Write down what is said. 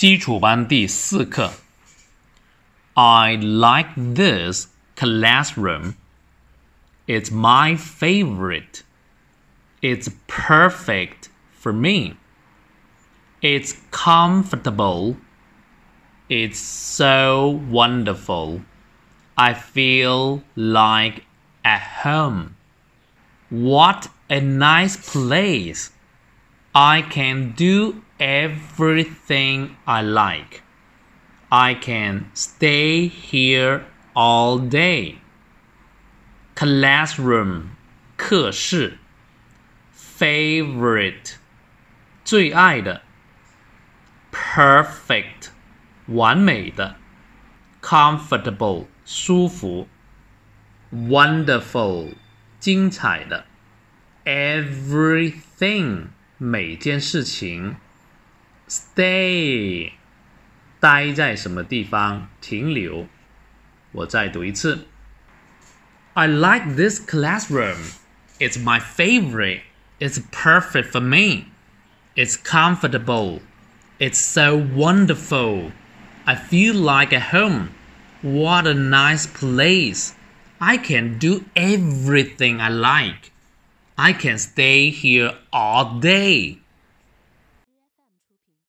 基础班第四课。I like this classroom. It's my favorite. It's perfect for me. It's comfortable. It's so wonderful. I feel like at home. What a nice place. I can do everything I like. I can stay here all day. Classroom, 课室 Favorite, 最爱的 Perfect, 完美的 Comfortable, 舒服 Wonderful, 精彩的 Everything, 每件事情 Stay 待在什么地方停留我再读一次 I like this classroom. It's my favorite. It's perfect for me. It's comfortable. It's so wonderful. I feel like at home. What a nice place. I can do everything I like. I can stay here all day.